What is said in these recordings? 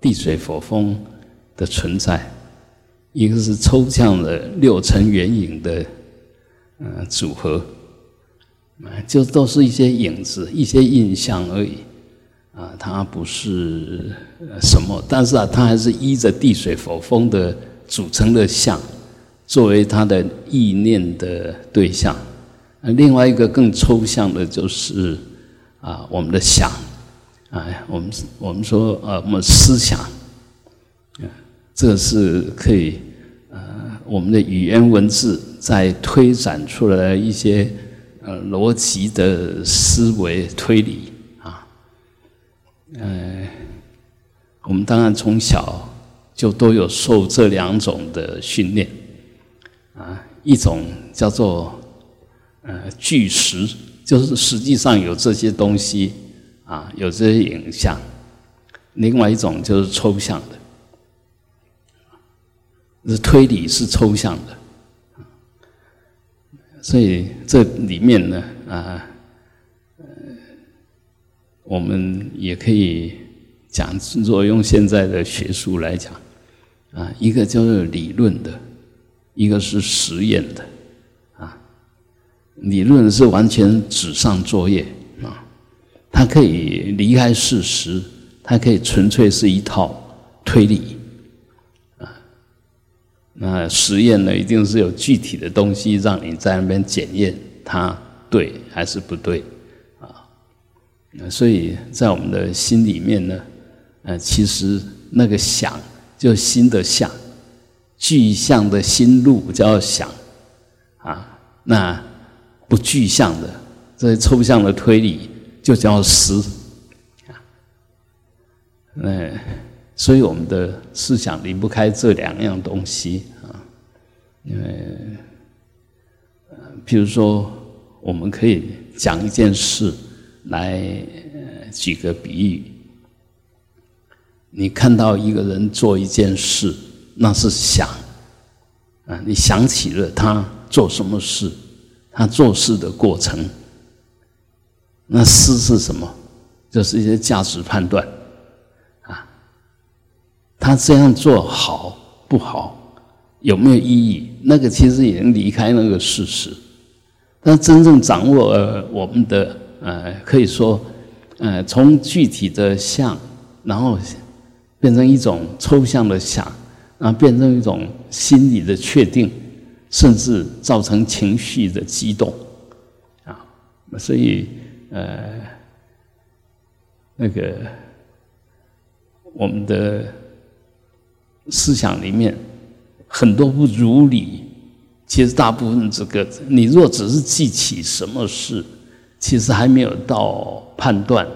地水火风的存在，一个是抽象的六尘缘影的组合，就都是一些影子一些印象而已啊，它不是什么，但是啊，它还是依着地水火风的组成的相作为它的意念的对象。另外一个更抽象的就是啊，我们的想啊，我们说啊，我们思想这是可以我们的语言文字在推展出来一些逻辑的思维推理啊，我们当然从小就都有受这两种的训练啊，一种叫做据实，就是实际上有这些东西啊，有这些影像；另外一种就是抽象的，推理是抽象的。所以这里面呢啊，我们也可以讲，如果用现在的学术来讲啊，一个就是理论的，一个是实验的啊。理论是完全纸上作业啊，它可以离开事实，它可以纯粹是一套推理。那实验呢，一定是有具体的东西让你在那边检验它对还是不对啊。所以在我们的心里面呢，其实那个想就心的想，具象的心路叫想啊，那不具象的这些抽象的推理就叫思啊。所以我们的思想离不开这两样东西啊，因为，譬如说，我们可以讲一件事来举个比喻。你看到一个人做一件事，那是想啊，你想起了他做什么事，他做事的过程。那思是什么？就是一些价值判断。他这样做好不好，有没有意义，那个其实已经离开那个事实。但真正掌握我们的可以说从具体的相，然后变成一种抽象的想，然后变成一种心理的确定，甚至造成情绪的激动啊。所以那个我们的思想里面很多不如理，其实大部分这个你若只是记起什么事，其实还没有到判断，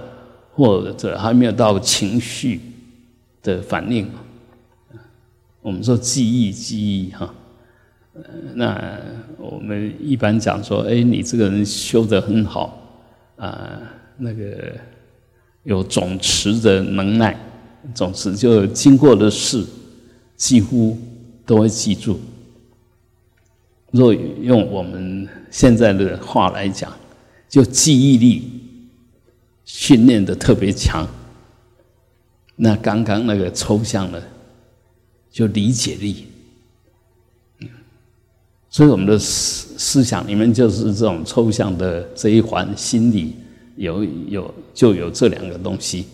或者还没有到情绪的反应。我们说记忆哈，那我们一般讲说，你这个人修得很好啊，那个有总持的能耐，总之就经过的事几乎都会记住。若用我们现在的话来讲，就记忆力训练得特别强。那刚刚那个抽象的就理解力。所以我们的思想里面就是这种抽象的这一环，心理就有这两个东西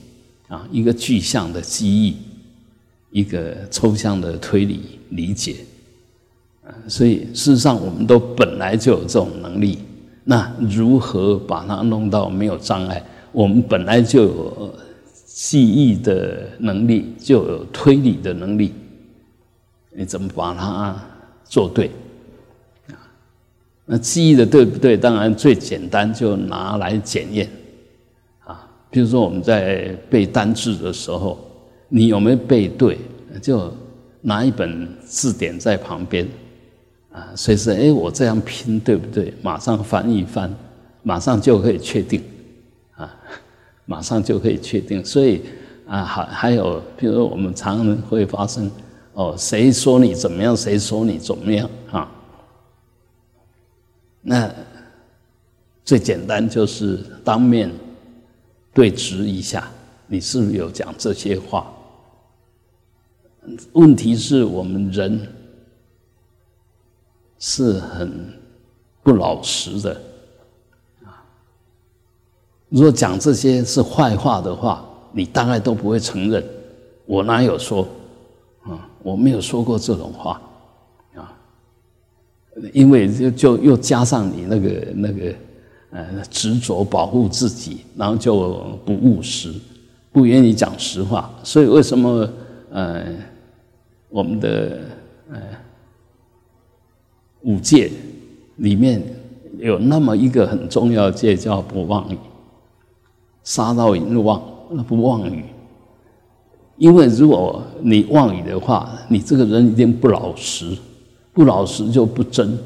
啊，一个具象的记忆，一个抽象的推理理解。所以事实上我们都本来就有这种能力，那如何把它弄到没有障碍？我们本来就有记忆的能力，就有推理的能力，你怎么把它做对？那记忆的对不对？当然最简单就拿来检验。比如说我们在背单字的时候，你有没有背对，就拿一本字典在旁边啊，随时我这样拼对不对，马上翻一翻，马上就可以确定啊，马上就可以确定。所以啊，还有比如说我们常常会发生谁说你怎么样，谁说你怎么样啊，那最简单就是当面对质一下，你是不是有讲这些话问题是我们人是很不老实的。如果讲这些是坏话的话，你大概都不会承认。我哪有说？我没有说过这种话。因为就又加上你那个执着保护自己，然后就不务实，不愿意讲实话。所以为什么我们的五戒里面有那么一个很重要的戒叫不妄语，杀盗淫妄，不妄语。因为如果你妄语的话，你这个人一定不老实。不老实就不真，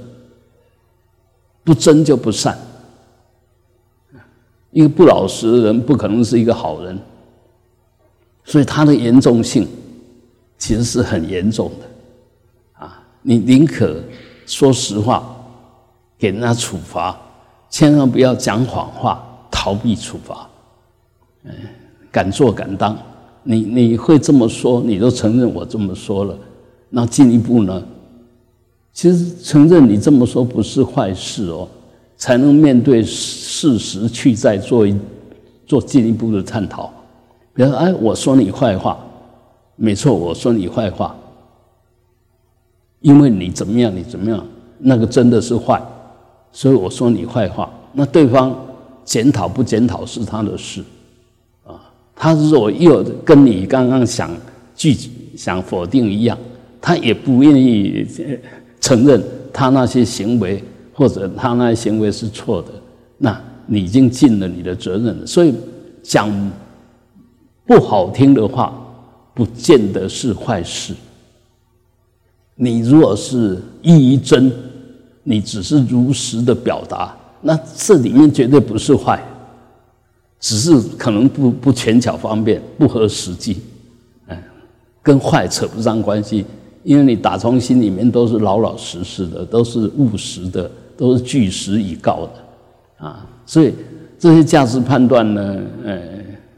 不真就不善。一个不老实的人不可能是一个好人，所以他的严重性其实是很严重的啊！你宁可说实话，给人家处罚，千万不要讲谎话，逃避处罚。敢做敢当，你会这么说，你都承认我这么说了，那进一步呢？其实承认你这么说不是坏事哦，才能面对事实去再做进一步的探讨。比如说，我说你坏话，没错，我说你坏话，因为你怎么样，你怎么样，那个真的是坏，所以我说你坏话。那对方检讨不检讨是他的事啊。他如果又跟你刚刚想否定一样，他也不愿意承认他那些行为，或者他那些行为是错的，那你已经尽了你的责任了。所以讲不好听的话不见得是坏事。你如果是一于真，你只是如实的表达，那这里面绝对不是坏，只是可能不权巧方便，不合实际，跟坏扯不上关系。因为你打从心里面都是老老实实的，都是务实的，都是据实以告的啊。所以这些价值判断呢，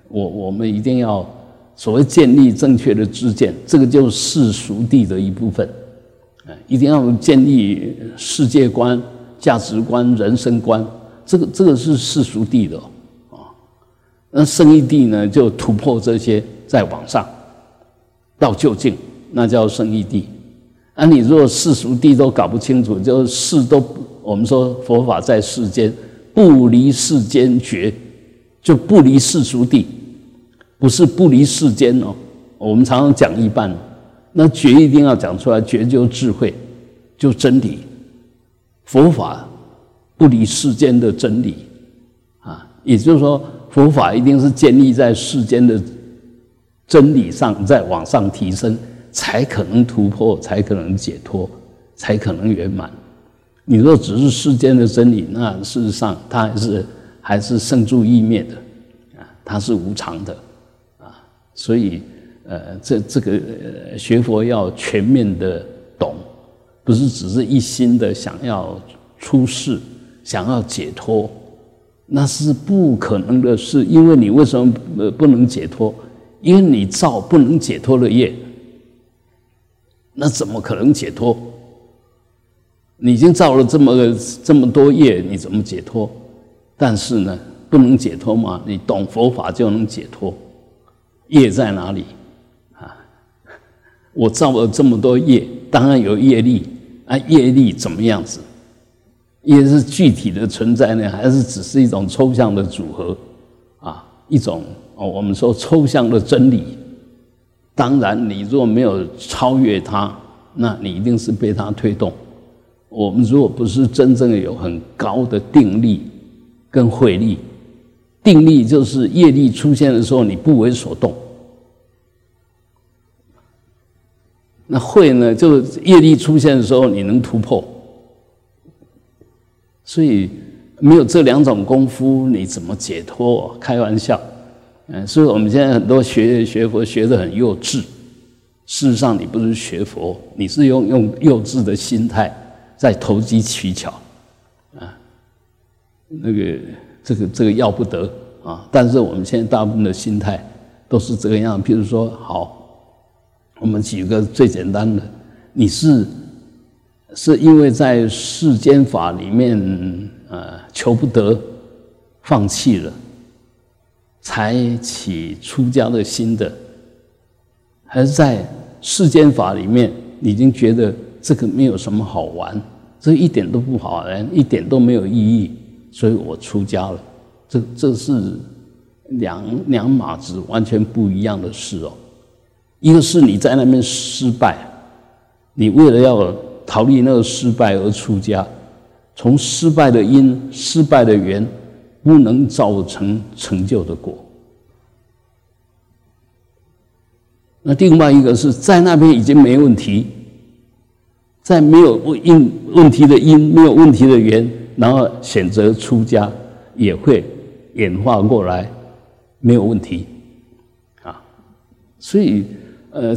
我们一定要所谓建立正确的知见，这个就是世俗谛的一部分。一定要建立世界观、价值观、人生观，这个是世俗谛的哦。那圣义谛呢，就突破这些，再往上到究竟。那叫圣义谛。你如果世俗谛都搞不清楚，就是世都，我们说佛法在世间，不离世间觉，就不离世俗谛，不是不离世间哦。我们常常讲一半，那觉一定要讲出来，觉就智慧，就真理。佛法不离世间的真理啊，也就是说，佛法一定是建立在世间的真理上，再往上提升。才可能突破，才可能解脱，才可能圆满。你若只是世间的真理，那事实上它还是生住异灭的啊，它是无常的啊。所以这个学佛要全面的懂，不是只是一心的想要出世，想要解脱，那是不可能的事。因为你为什么不能解脱？因为你造不能解脱的业。那怎么可能解脱？你已经造了这么多业，你怎么解脱？但是呢，不能解脱嘛？你懂佛法就能解脱。业在哪里啊？我造了这么多业，当然有业力啊。业力怎么样子？业是具体的存在呢，还是只是一种抽象的组合啊？一种我们说抽象的真理。当然你若没有超越它，那你一定是被它推动。我们如果不是真正有很高的定力跟慧力，定力就是业力出现的时候你不为所动，那慧呢，就是业力出现的时候你能突破。所以没有这两种功夫，你怎么解脱？开玩笑。所以我们现在很多学佛学得很幼稚，事实上你不是学佛，你是用幼稚的心态在投机取巧啊。这个要不得啊！但是我们现在大部分的心态都是这个样。譬如说，好，我们举个最简单的，你是因为在世间法里面求不得，放弃了，才起出家的心的，还是在世间法里面你已经觉得这个没有什么好玩，这一点都不好玩，一点都没有意义，所以我出家了？这是两码子完全不一样的事哦。一个是你在那边失败，你为了要逃离那个失败而出家，从失败的因、失败的缘，不能造成成就的果。那另外一个是在那边已经没问题，在没有问题的因、没有问题的缘，然后选择出家，也会演化过来，没有问题啊。所以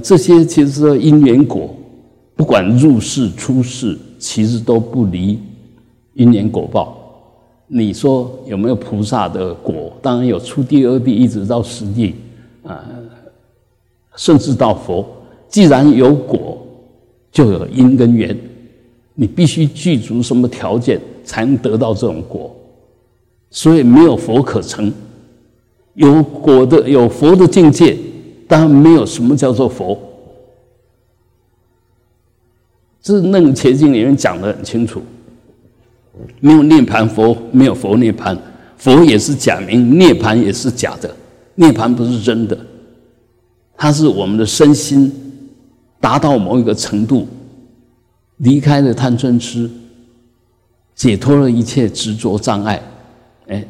这些其实说因缘果，不管入世出世，其实都不离因缘果报。你说有没有菩萨的果？当然有，出第二地一直到十地甚至到佛。既然有果，就有因跟缘，你必须具足什么条件才能得到这种果？所以没有佛可成，有佛的境界，当然没有什么叫做佛。这那个切经里面讲得很清楚，没有涅槃佛，没有佛涅槃，佛也是假名，涅槃也是假的，涅槃不是真的，它是我们的身心达到某一个程度，离开了贪嗔痴，解脱了一切执着障碍，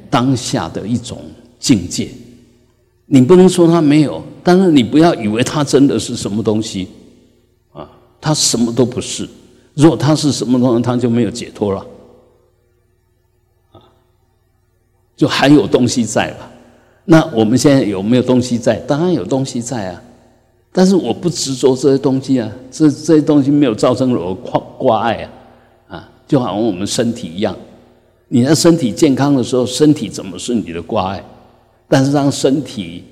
当下的一种境界。你不能说它没有，但是你不要以为它真的是什么东西啊，它什么都不是。如果它是什么东西，它就没有解脱了啊，就还有东西在了。那我们现在有没有东西在？当然有东西在啊，但是我不执着这些东西啊，这些东西没有造成我挂碍啊，就好像我们身体一样。你的身体健康的时候，身体怎么是你的挂碍？但是当身体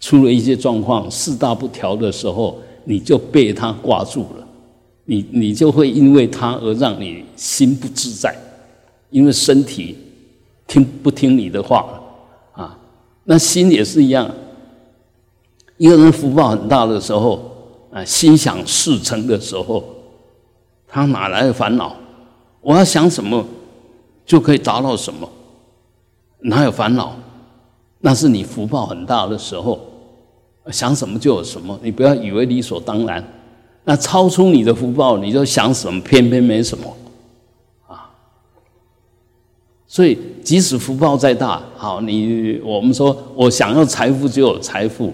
出了一些状况，四大不调的时候，你就被它挂住了，你就会因为它而让你心不自在，因为身体不听你的话了啊。那心也是一样，一个人福报很大的时候啊，心想事成的时候，他哪来的烦恼？我要想什么就可以达到什么，哪有烦恼？那是你福报很大的时候，想什么就有什么，你不要以为理所当然。那超出你的福报，你就想什么偏偏没什么啊。所以即使福报再大，好，我们说我想要财富就有财富，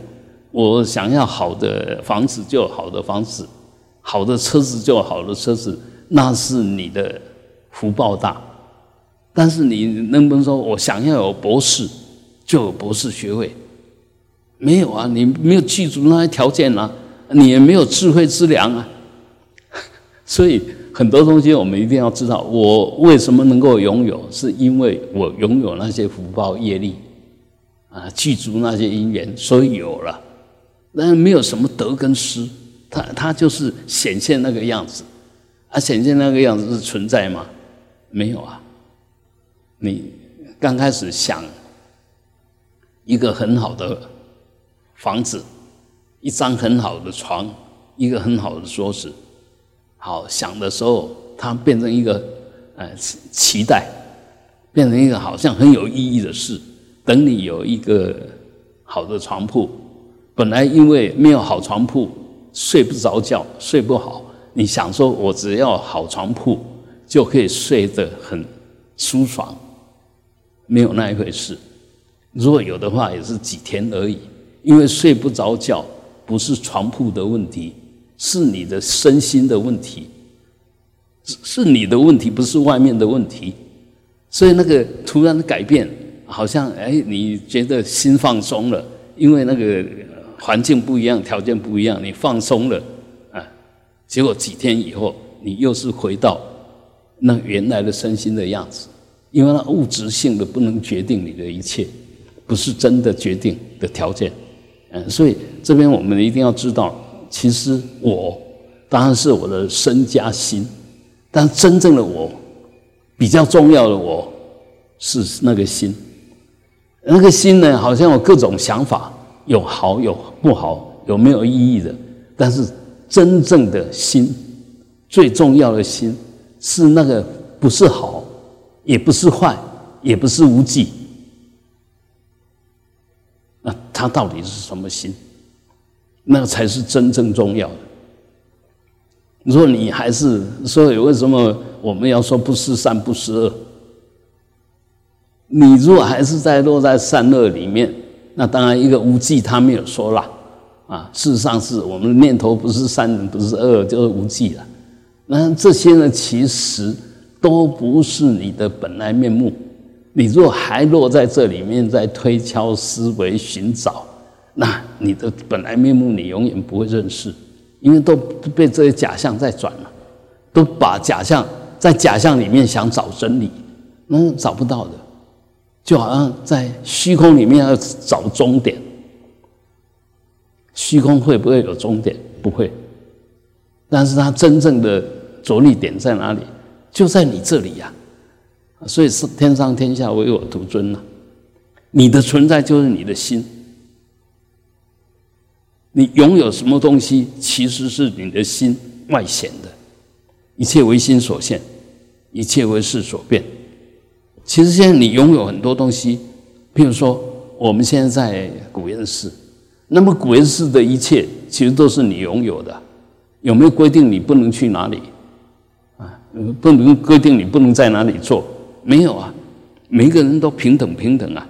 我想要好的房子就有好的房子，好的车子就有好的车子，那是你的福报大。但是你能不能说我想要有博士就有博士学位？没有啊，你没有具足那些条件啊，你也没有智慧之良啊。所以很多东西我们一定要知道，我为什么能够拥有，是因为我拥有那些福报业力啊，具足那些因缘，所以有了。但没有什么得跟失，它就是显现那个样子啊。显现那个样子是存在吗？没有啊。你刚开始想一个很好的房子，一张很好的床，一个很好的桌子，好，想的时候它变成一个期待，变成一个好像很有意义的事。等你有一个好的床铺，本来因为没有好床铺睡不着觉，睡不好，你想说我只要好床铺就可以睡得很舒爽，没有那一回事。如果有的话，也是几天而已。因为睡不着觉不是床铺的问题，是你的身心的问题，是你的问题，不是外面的问题。所以那个突然的改变，好像你觉得心放松了，因为那个环境不一样，条件不一样，你放松了啊。结果几天以后，你又是回到那原来的身心的样子。因为那物质性的不能决定你的一切，不是真的决定的条件。所以这边我们一定要知道，其实我当然是我的身加心，但真正的我，比较重要的我是那个心。那个心呢，好像有各种想法，有好有不好，有没有意义的。但是真正的心，最重要的心，是那个不是好，也不是坏，也不是无忌。那它到底是什么心？那才是真正重要的。如果你还是，所以为什么我们要说不是善不是恶？你如果还是落在善恶里面，那当然一个无记他没有说啦，啊，事实上是我们的念头不是善不是恶，就是无记了。那这些呢，其实都不是你的本来面目。你如果还落在这里面，在推敲思维寻找，那你的本来面目你永远不会认识，因为都被这些假象在转了，都把假象在假象里面想找真理，那找不到的。就好像在虚空里面要找终点，虚空会不会有终点？不会。但是它真正的着力点在哪里？就在你这里呀、啊！所以是天上天下唯我独尊呐、啊。你的存在就是你的心，你拥有什么东西，其实是你的心外显的。一切为心所现，一切为事所变。其实现在你拥有很多东西，譬如说我们现在在古研寺，那么古研寺的一切其实都是你拥有的。有没有规定你不能去哪里啊？不能规定你不能在哪里做？没有啊，每一个人都平等平等啊！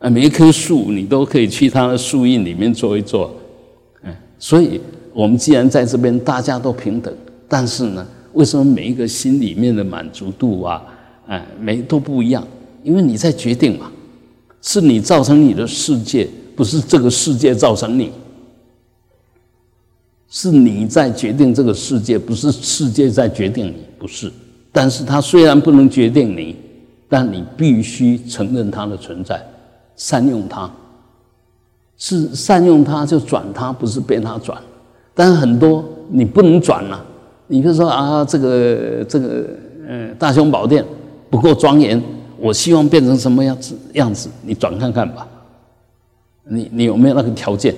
啊，每一棵树你都可以去它的树荫里面坐一坐。嗯，所以我们既然在这边大家都平等，但是呢，为什么每一个心里面的满足度啊？哎，都不一样，因为你在决定嘛，是你造成你的世界，不是这个世界造成你，是你在决定这个世界，不是世界在决定你，不是。但是它虽然不能决定你，但你必须承认它的存在，善用它，是善用它就转它，不是被它转。但是很多你不能转啊，你就说啊，这个大雄宝殿不够庄严，我希望变成什么样子？你转看看吧，你有没有那个条件？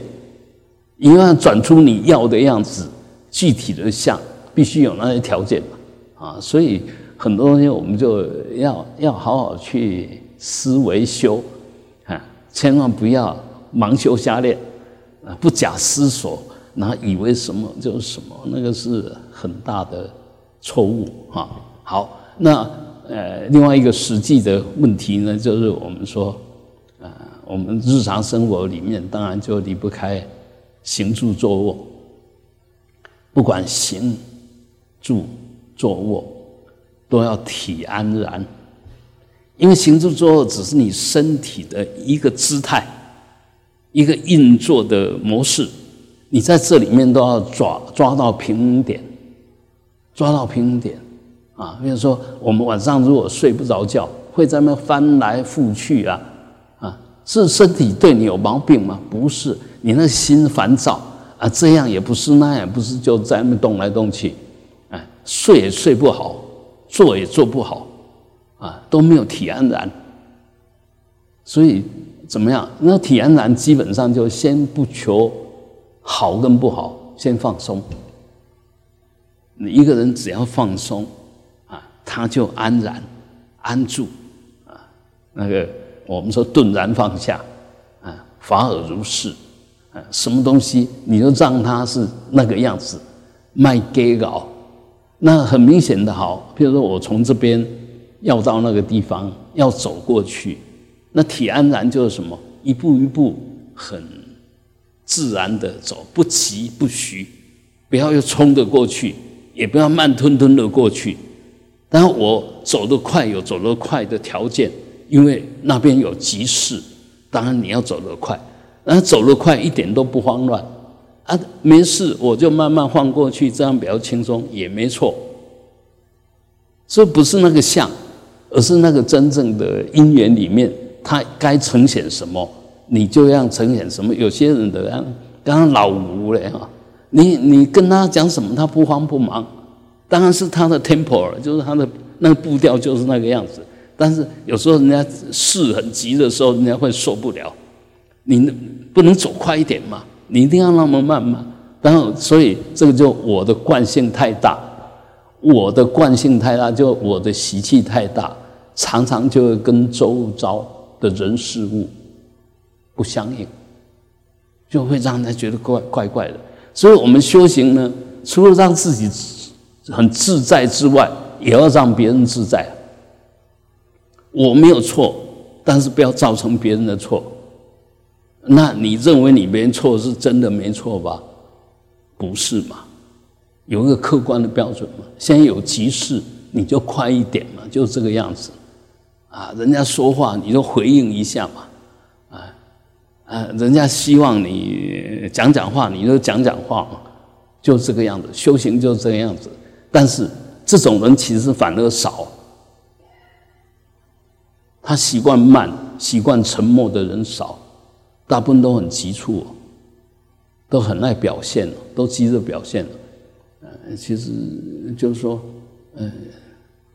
因为要转出你要的样子，具体的像必须有那些条件嘛啊！所以很多东西我们就要好好去思维修啊，千万不要盲修瞎练啊，不假思索，然后以为什么就是什么，那个是很大的错误啊！好，那。另外一个实际的问题呢，就是我们说，我们日常生活里面当然就离不开行住坐卧，不管行住坐卧都要体安然，因为行住坐卧只是你身体的一个姿态，一个运作的模式，你在这里面都要抓到平衡点，抓到平衡点。啊，比如说我们晚上如果睡不着觉，会在那翻来覆去啊，啊，是身体对你有毛病吗？不是，你那心烦躁啊，这样也不是，那样也不是，就在那动来动去，哎，睡也睡不好，坐也坐不好，啊，都没有体安然。所以怎么样？那体安然基本上就先不求好跟不好，先放松。你一个人只要放松。他就安然安住啊，那个我们说顿然放下啊，法尔如是啊，什么东西你就让它是那个样子，卖给搞，那很明显的好。比如说我从这边要到那个地方，要走过去，那体安然就是什么，一步一步很自然的走，不急不徐，不要又冲得过去，也不要慢吞吞的过去。但我走得快有走得快的条件，因为那边有急事，当然你要走得快，然后走得快一点都不慌乱啊，没事我就慢慢晃过去，这样比较轻松也没错。所以不是那个相，而是那个真正的因缘里面，它该呈现什么你就让呈现什么。有些人的刚刚老吴嘞哈，你跟他讲什么，他不慌不忙，当然是他的 tempo 了，就是他的那个步调就是那个样子。但是有时候人家事很急的时候，人家会受不了。你不能走快一点嘛，你一定要那么慢嘛。然后，所以这个就我的惯性太大，就我的习气太大，常常就会跟周遭的人事物不相应，就会让人家觉得怪怪的。所以我们修行呢，除了让自己很自在之外，也要让别人自在。我没有错，但是不要造成别人的错。那你认为你没错是真的没错吧？不是嘛？有一个客观的标准嘛。现在有急事，你就快一点嘛，就是这个样子啊。人家说话，你就回应一下嘛，人家希望你讲话，你就讲话嘛，就这个样子。修行就是这个样子，但是这种人其实反而少。他习惯慢、习惯沉默的人少，大部分都很急促，都很爱表现，都急着表现。其实就是说，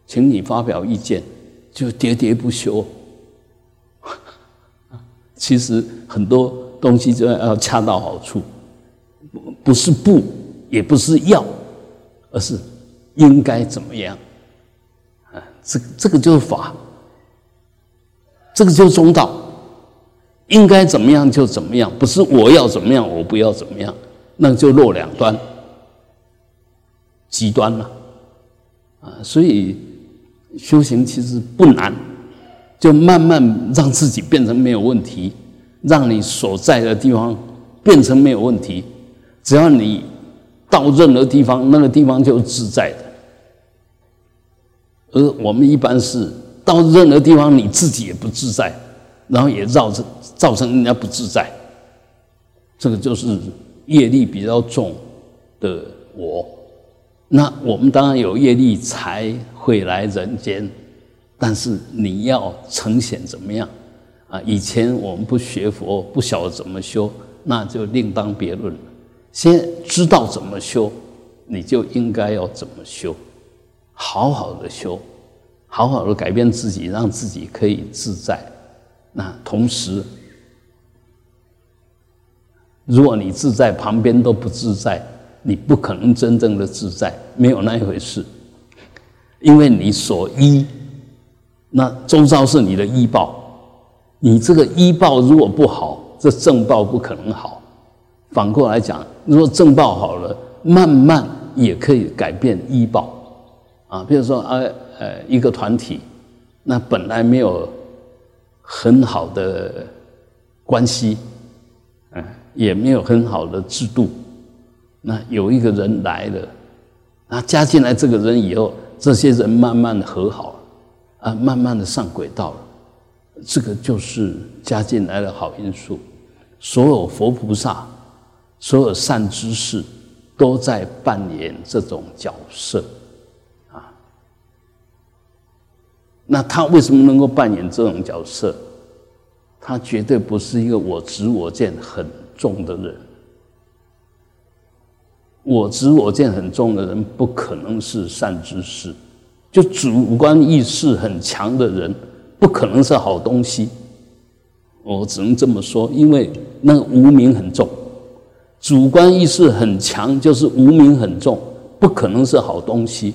请你发表意见，就喋喋不休。其实很多东西就要恰到好处，不是不，也不是要，而是应该怎么样。这个就是法。这个就是中道，应该怎么样就怎么样，不是我要怎么样，我不要怎么样，那就落两端，极端了，所以修行其实不难，就慢慢让自己变成没有问题，让你所在的地方变成没有问题。只要你到任何地方，那个地方就是自在的。而我们一般是到任何地方，你自己也不自在，然后也造成人家不自在，这个就是业力比较重的我。那我们当然有业力才会来人间，但是你要呈现怎么样啊？以前我们不学佛，不晓得怎么修，那就另当别论了。现在知道怎么修，你就应该要怎么修，好好的修。好好的改变自己，让自己可以自在。那同时，如果你自在，旁边都不自在，你不可能真正的自在，没有那一回事。因为你所依，那周遭是你的依报，你这个依报如果不好，这正报不可能好。反过来讲，如果正报好了，慢慢也可以改变依报啊。比如说一个团体，那本来没有很好的关系，也没有很好的制度，那有一个人来了，那加进来这个人以后，这些人慢慢的和好了，慢慢的上轨道了，这个就是加进来的好因素。所有佛菩萨，所有善知识都在扮演这种角色。那他为什么能够扮演这种角色？他绝对不是一个我执我见很重的人。我执我见很重的人不可能是善知识，就主观意识很强的人不可能是好东西。我只能这么说，因为那个无明很重，主观意识很强就是无明很重，不可能是好东西，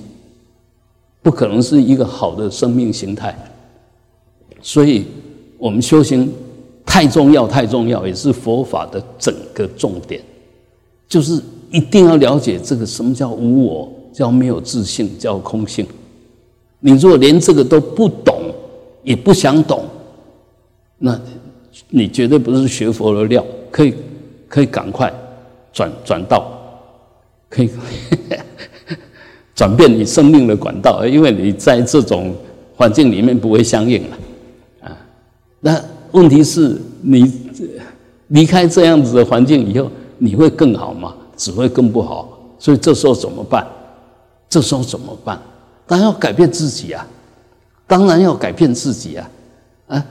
不可能是一个好的生命形态。所以我们修行太重要，也是佛法的整个重点，就是一定要了解这个什么叫无我，叫没有自性，叫空性。你如果连这个都不懂，也不想懂，那你绝对不是学佛的料，可以赶快转道，可以转变你生命的管道，因为你在这种环境里面不会相应了。那问题是你离开这样子的环境以后，你会更好吗？只会更不好。所以这时候怎么办？当然要改变自己啊！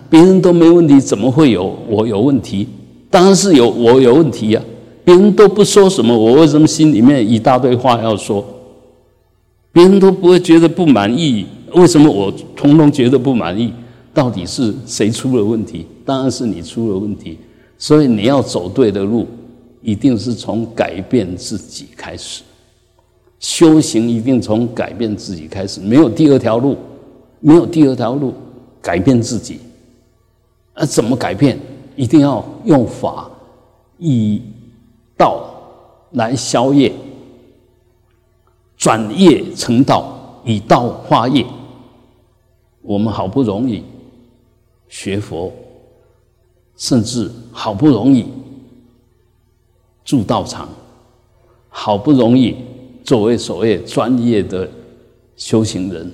别人都没问题，怎么会有我有问题？当然是有我有问题啊！别人都不说什么，我为什么心里面一大堆话要说？别人都不会觉得不满意，为什么我统统觉得不满意？到底是谁出了问题？当然是你出了问题。所以你要走对的路，一定是从改变自己开始。修行一定从改变自己开始，没有第二条路，没有第二条路，改变自己。怎么改变？一定要用法，以道来消业，转业成道，以道化业。我们好不容易学佛，甚至好不容易住道场，好不容易作为所谓专业的修行人，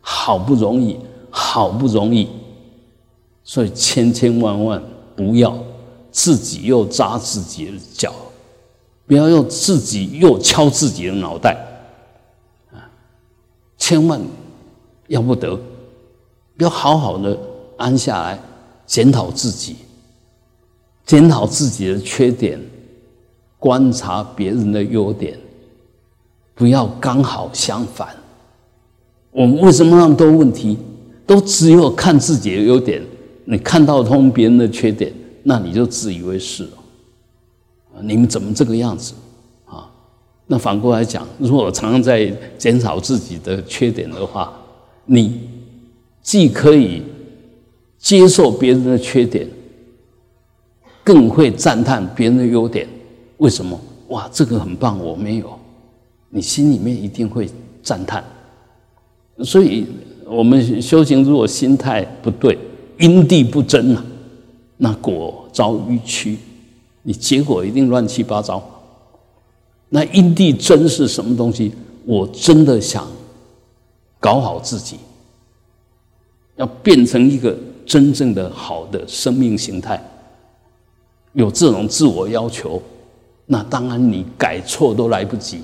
好不容易，好不容易。所以千千万万不要自己又扎自己的脚，不要又自己又敲自己的脑袋，千万要不得。要好好的安下来，检讨自己，检讨自己的缺点，观察别人的优点，不要刚好相反。我们为什么那么多问题都只有看自己的优点？你看到通别人的缺点，那你就自以为是了。你们怎么这个样子啊？那反过来讲，如果常常在检讨自己的缺点的话，你既可以接受别人的缺点，更会赞叹别人的优点。为什么？哇，这个很棒，我没有。你心里面一定会赞叹。所以我们修行如果心态不对，因地不争啊，那果遭迂曲，你结果一定乱七八糟。那因地争是什么东西？我真的想搞好自己，要变成一个真正的好的生命形态，有这种自我要求，那当然你改错都来不及。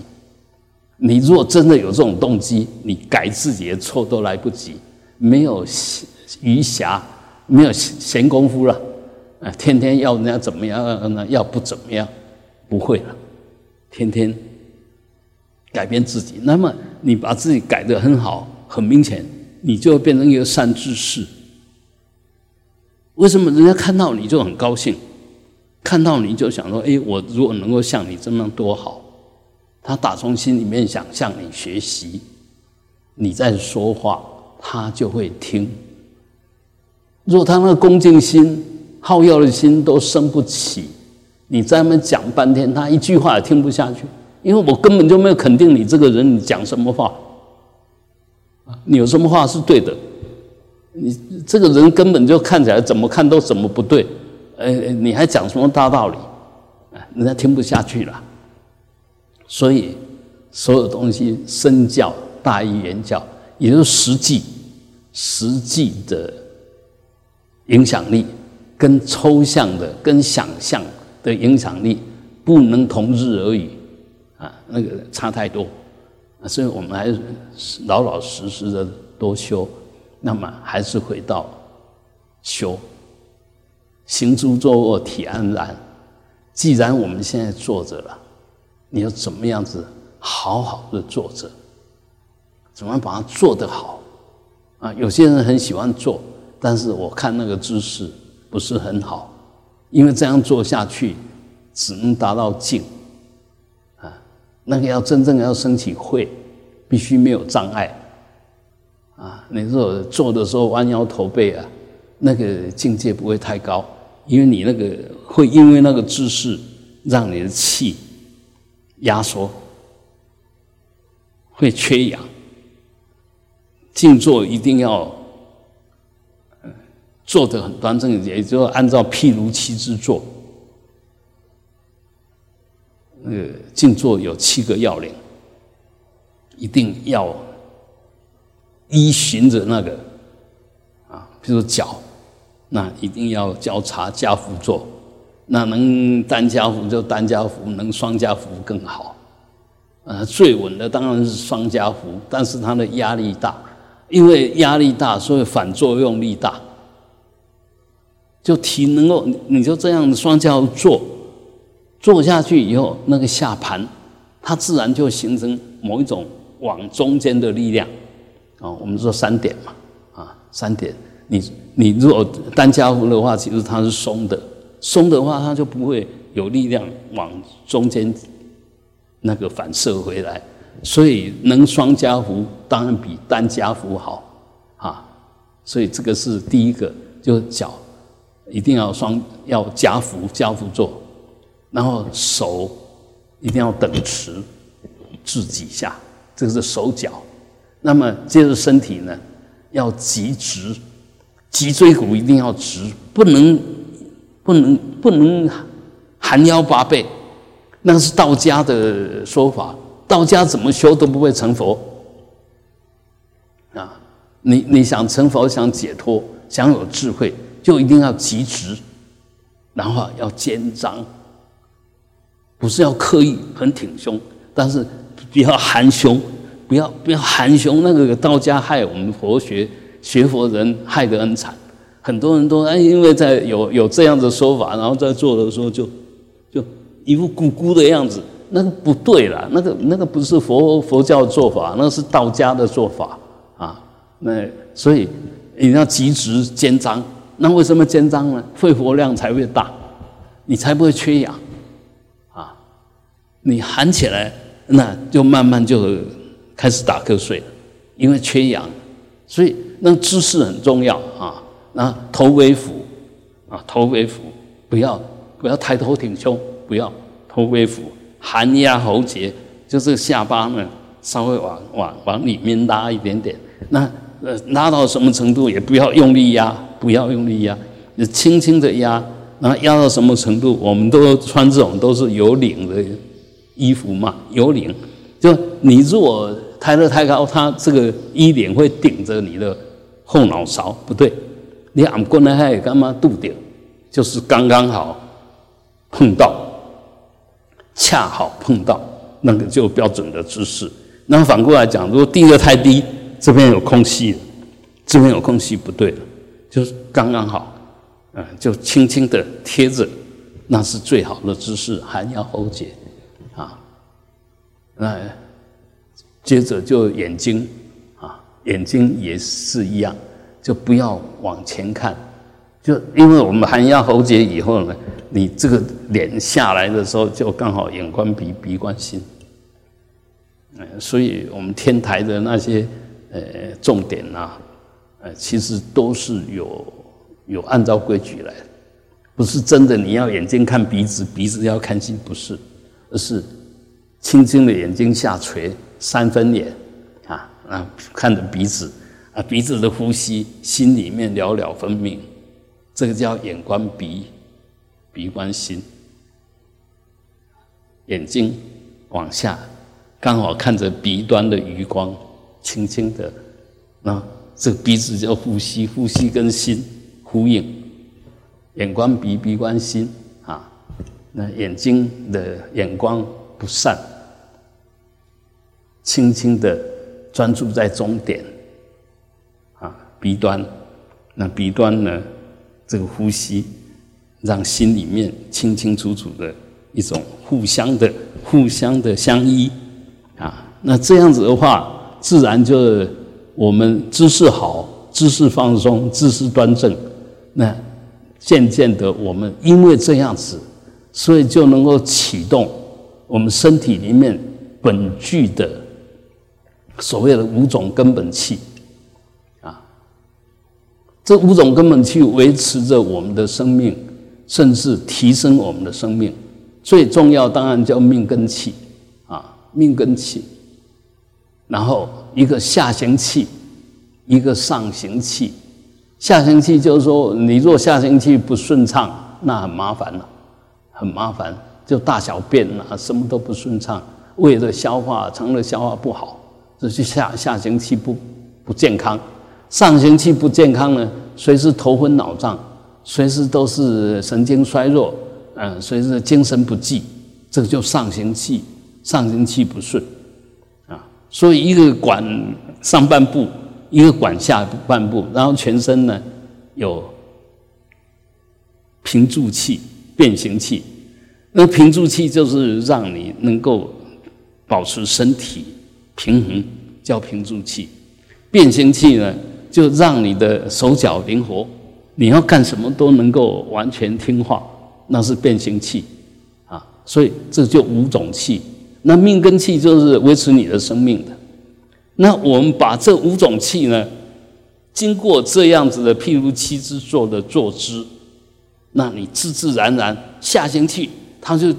你如果真的有这种动机，你改自己的错都来不及，没有余暇，没有闲工夫了。天天要人家怎么样，要不怎么样，不会了。天天改变自己，那么你把自己改得很好，很明显。你就变成一个善知识。为什么人家看到你就很高兴？看到你就想说，我如果能够像你这么多好。他打从心里面想向你学习，你在说话他就会听。如果他那个恭敬心、好药的心都生不起，你在那边讲半天，他一句话也听不下去，因为我根本就没有肯定你这个人，你讲什么话。你有什么话是对的？你这个人根本就看起来怎么看都怎么不对，你还讲什么大道理？人家听不下去了。所以所有东西身教大于言教，也就是实际的影响力跟抽象的、跟想象的影响力不能同日而语啊，那个差太多。所以我们还是老老实实的多修，那么还是回到修，行住坐卧体安然。既然我们现在坐着了，你要怎么样子好好的坐着？怎么样把它做得好？有些人很喜欢坐，但是我看那个姿势不是很好，因为这样坐下去只能达到静。那个要真正要升起慧，必须没有障碍啊！你如果坐的时候弯腰驼背啊，那个境界不会太高，因为你那个会因为那个姿势让你的气压缩，会缺氧。静坐一定要坐得很端正，也就按照譬如其之坐。静坐有7个要领，一定要依循着那个啊，比如说脚，那一定要交叉夹伏坐，那能单夹伏就单夹伏，能双夹伏更好。最稳的当然是双夹伏，但是它的压力大，因为压力大，所以反作用力大。就提能够，你就这样双夹伏坐。坐下去以后，那个下盘它自然就形成某一种往中间的力量。我们说三点嘛，三点，你如果单家户的话，其实它是松的，松的话它就不会有力量往中间那个反射回来，所以能双家福当然比单家福好啊。所以这个是第一个，就脚一定要要家福坐，然后手一定要等持至几下，这个是手脚。那么接着身体呢，要极直，脊椎骨一定要直，不能含腰拔背，那是道家的说法。道家怎么修都不会成佛啊！你想成佛，想解脱，想有智慧，就一定要极直，然后要肩张，不是要刻意很挺胸，但是不要含胸，不要含胸。那个道家害我们佛学佛人害得很惨，很多人都因为在有这样的说法，然后在做的时候就一副咕咕的样子。那个不对啦，那个不是佛教的做法，那是道家的做法啊。那所以你要极直肩张，那为什么肩张呢？肺活量才会大，你才不会缺氧啊。你含起来，那就慢慢就开始打瞌睡了，因为缺氧。所以那姿势很重要啊。那头微俯，不要抬头挺胸，不要头微俯。含压喉结，就是下巴呢稍微往里面拉一点点，那拉到什么程度也不要用力压，你轻轻的压，然后压到什么程度，我们都穿这种都是有领的衣服嘛，有领，就你如果抬得太高，它这个衣领会顶着你的后脑勺，不对，你颔棍呢还干嘛？肚顶就是刚刚好碰到。恰好碰到，那个就标准的姿势。那么反过来讲，如果第一个太低，这边有空隙了，这边有空隙不对了，就是刚刚好，就轻轻的贴着，那是最好的姿势，含腰喉结啊。那接着就眼睛啊，眼睛也是一样，就不要往前看，就因为我们含腰喉结以后呢。你这个脸下来的时候，就刚好眼观鼻，鼻观心，所以我们天台的那些重点啊，其实都是有按照规矩来的，不是真的你要眼睛看鼻子，鼻子要看心，不是，而是轻轻的眼睛下垂三分眼啊，看着鼻子啊，鼻子的呼吸，心里面了了分明，这个叫眼观鼻。鼻观心，眼睛往下，刚好看着鼻端的余光，轻轻的，那这个鼻子叫呼吸，呼吸跟心呼应，眼观鼻，鼻观心啊。那眼睛的眼光不散，轻轻的专注在中点啊，鼻端，那鼻端呢，这个呼吸。让心里面清清楚楚的一种互相的相依啊，那这样子的话，自然就我们姿势好，姿势放松，姿势端正，那渐渐的我们因为这样子，所以就能够启动我们身体里面本具的所谓的五种根本气。这五种根本气维持着我们的生命。甚至提升我们的生命，最重要当然叫命根气啊，命根气，然后一个下行气，一个上行气。下行气就是说，你若下行气不顺畅，那很麻烦了，很麻烦，就大小便啊，什么都不顺畅，胃的消化、肠的消化不好，这是下行气不健康。上行气不健康呢，随时头昏脑胀。随时都是神经衰弱，随时精神不济，这个就上行气不顺啊。所以一个管上半部，一个管下半部，然后全身呢有平住气、变形气。那平住气就是让你能够保持身体平衡，叫平住气。变形气呢，就让你的手脚灵活，你要干什么都能够完全听话，那是变形气啊。所以这就五种气。那命根气就是维持你的生命的。那我们把这五种气呢，经过这样子的譬如七支坐的坐姿，那你自自然然下行气，它就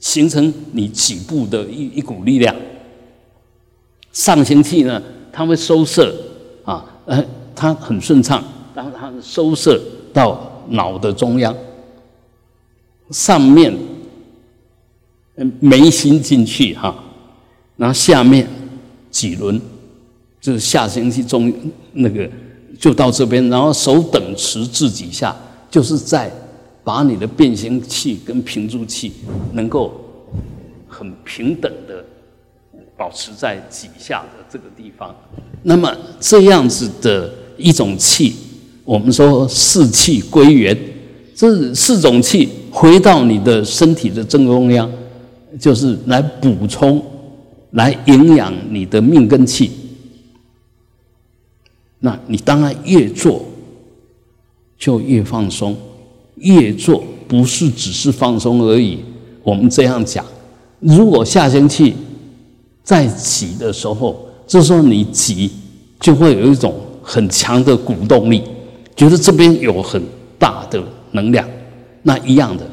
形成你起步的一股力量。上行气呢，它会收摄啊，它很顺畅，然后它收摄到脑的中央，上面眉心进去哈，然后下面几轮。就是下行气中那个就到这边，然后手等持自己下，就是在把你的变形气跟平住气能够很平等的保持在几下的这个地方。那么这样子的一种气，我们说四气归元，这四种气回到你的身体的正中央，就是来补充来营养你的命根气。那你当然越做就越放松，越做不是只是放松而已。我们这样讲，如果下行气在挤的时候，这时候你挤就会有一种很强的鼓动力，觉得这边有很大的能量。那一样的，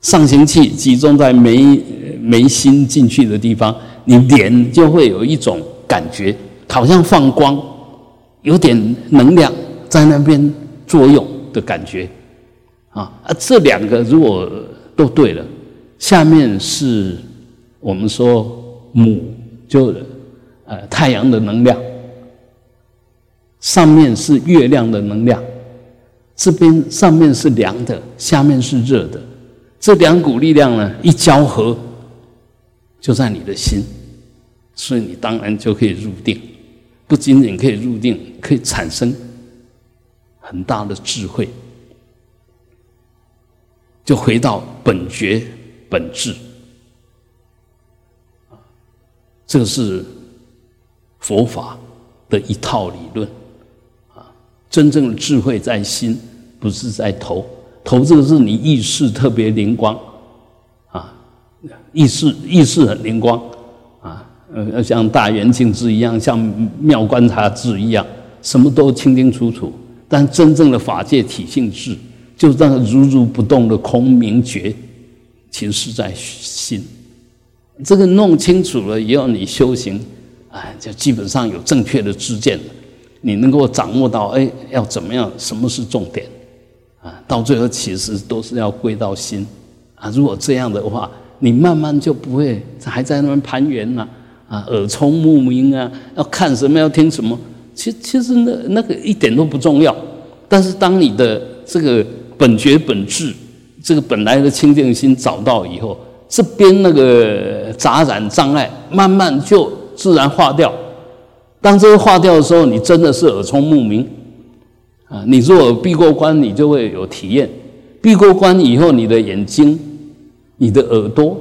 上行气集中在眉心进去的地方，你脸就会有一种感觉，好像放光，有点能量在那边作用的感觉啊。这两个如果都对了，下面是我们说母，就太阳的能量，上面是月亮的能量，这边上面是凉的，下面是热的，这两股力量呢一交合，就在你的心，所以你当然就可以入定。不仅仅可以入定，可以产生很大的智慧，就回到本觉本质。这是佛法的一套理论啊，真正的智慧在心，不是在头。头这个是你意识特别灵光啊，意识很灵光。像大圆镜智一样，像妙观察智一样，什么都清清楚楚。但真正的法界体性智，就是那个如如不动的空明觉，其实是在心。这个弄清楚了以后，你修行，就基本上有正确的知见了。你能够掌握到，要怎么样，什么是重点啊？到最后其实都是要归到心啊。如果这样的话，你慢慢就不会还在那边攀缘了。耳聪目明啊，要看什么，要听什么，其实那个一点都不重要。但是当你的这个本觉本质，这个本来的清净心找到以后，这边那个杂染障碍慢慢就自然化掉。当这个化掉的时候，你真的是耳聪目明啊！你如果闭过关，你就会有体验。闭过关以后，你的眼睛、你的耳朵、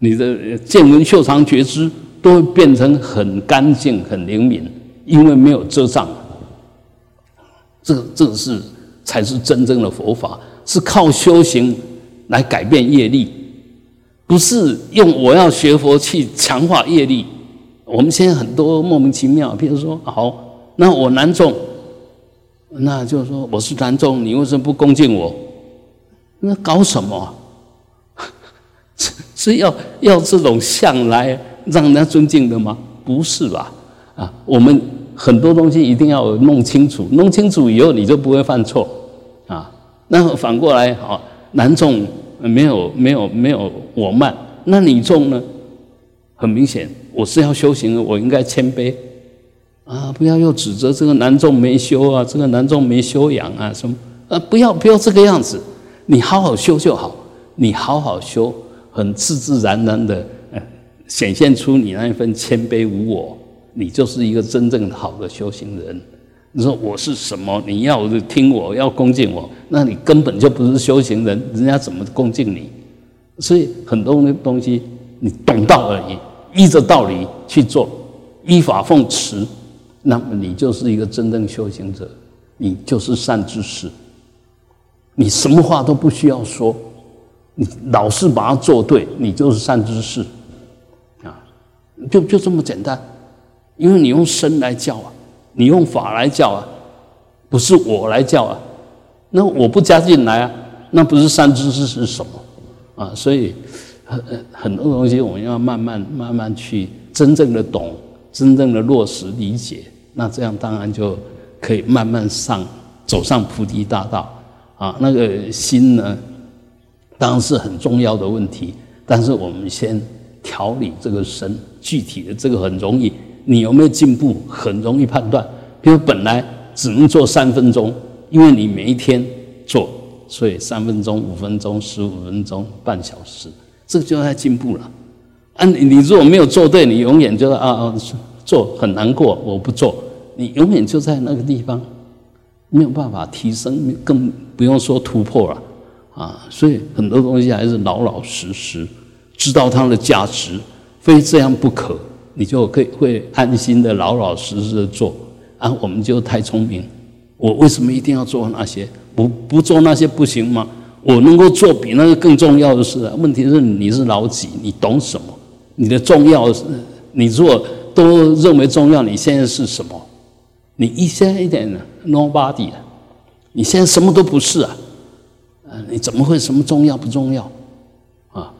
你的见闻嗅尝觉知都会变成很干净、很灵敏，因为没有遮障。这个是才是真正的佛法，是靠修行来改变业力，不是用我要学佛去强化业力。我们现在很多莫名其妙，比如说，好，那我男众，那就说我是男众，你为什么不恭敬我？那搞什么啊？是要这种相来让人家尊敬的吗？不是吧？我们很多东西一定要弄清楚，弄清楚以后你就不会犯错啊。那反过来，男众没有我慢，那女众呢？很明显，我是要修行的，我应该谦卑啊，不要又指责这个男众没修啊，这个男众没修养啊什么啊，不要这个样子，你好好修就好。你好好修，很自自然然的显现出你那一份谦卑无我，你就是一个真正好的修行人。你说我是什么？你要听我，要恭敬我，那你根本就不是修行人，人家怎么恭敬你？所以很多的东西你懂道而已，依着道理去做，依法奉持，那么你就是一个真正修行者，你就是善知识。你什么话都不需要说，你老是把它做对，你就是善知识啊，就这么简单。因为你用身来教啊，你用法来教啊，不是我来教啊，那我不加进来啊，那不是善知识是什么啊？所以很多东西我们要慢慢去真正的懂，真正的落实理解，那这样当然就可以慢慢走上菩提大道啊。那个心呢，当然是很重要的问题，但是我们先调理这个身，具体的这个很容易，你有没有进步很容易判断。比如本来只能做3分钟，因为你每一天做，所以3分钟、5分钟、15分钟、半小时，这就在进步了啊。你如果没有做对，你永远就做很难过，我不做，你永远就在那个地方，没有办法提升，更不用说突破了啊。所以很多东西还是老实，知道它的价值，非这样不可，你就可以会安心的老实的做啊。我们就太聪明，我为什么一定要做那些？不做那些不行吗？我能够做比那个更重要的事啊。问题是你是老几，你懂什么？你的重要，你如果都认为重要，你现在是什么？你现在一点 nobody 啊，你现在什么都不是啊，你怎么会什么重要不重要啊？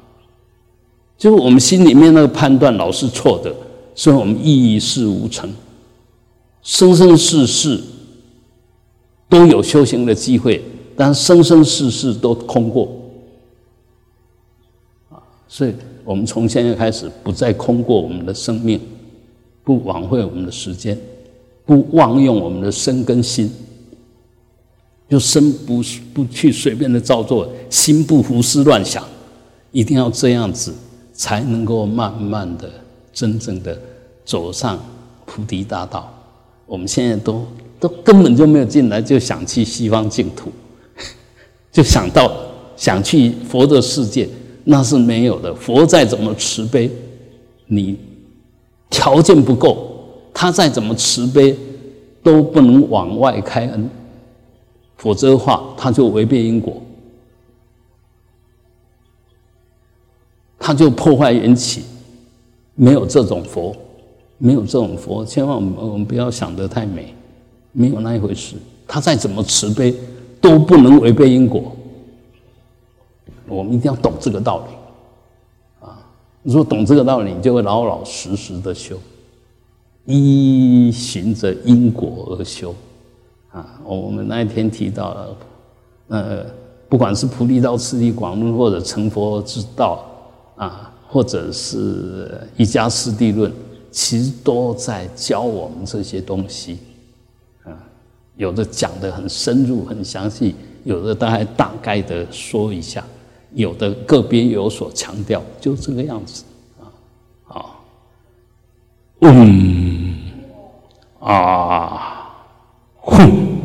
就是我们心里面那个判断老是错的，所以我们一事无成。生生世世都有修行的机会，但生生世世都空过，所以我们从现在开始不再空过我们的生命，不枉费我们的时间，不妄用我们的身跟心，就身不去随便的造作，心不胡思乱想，一定要这样子，才能够慢慢的真正的走上菩提大道。我们现在都根本就没有进来，就想去西方净土，就想去佛的世界，那是没有的。佛再怎么慈悲，你条件不够，他再怎么慈悲都不能往外开恩，否则的话他就违背因果，他就破坏缘起。没有这种佛，千万我们不要想得太美，没有那一回事。他再怎么慈悲都不能违背因果，我们一定要懂这个道理啊！如果懂这个道理，你就会老实的修，依循着因果而修啊。我们那一天提到了，不管是菩提道次第广论，或者成佛之道啊，或者是瑜伽师地论，其实都在教我们这些东西啊。有的讲得很深入很详细，有的大概的说一下，有的个别有所强调，就这个样子啊。好，啊，哼。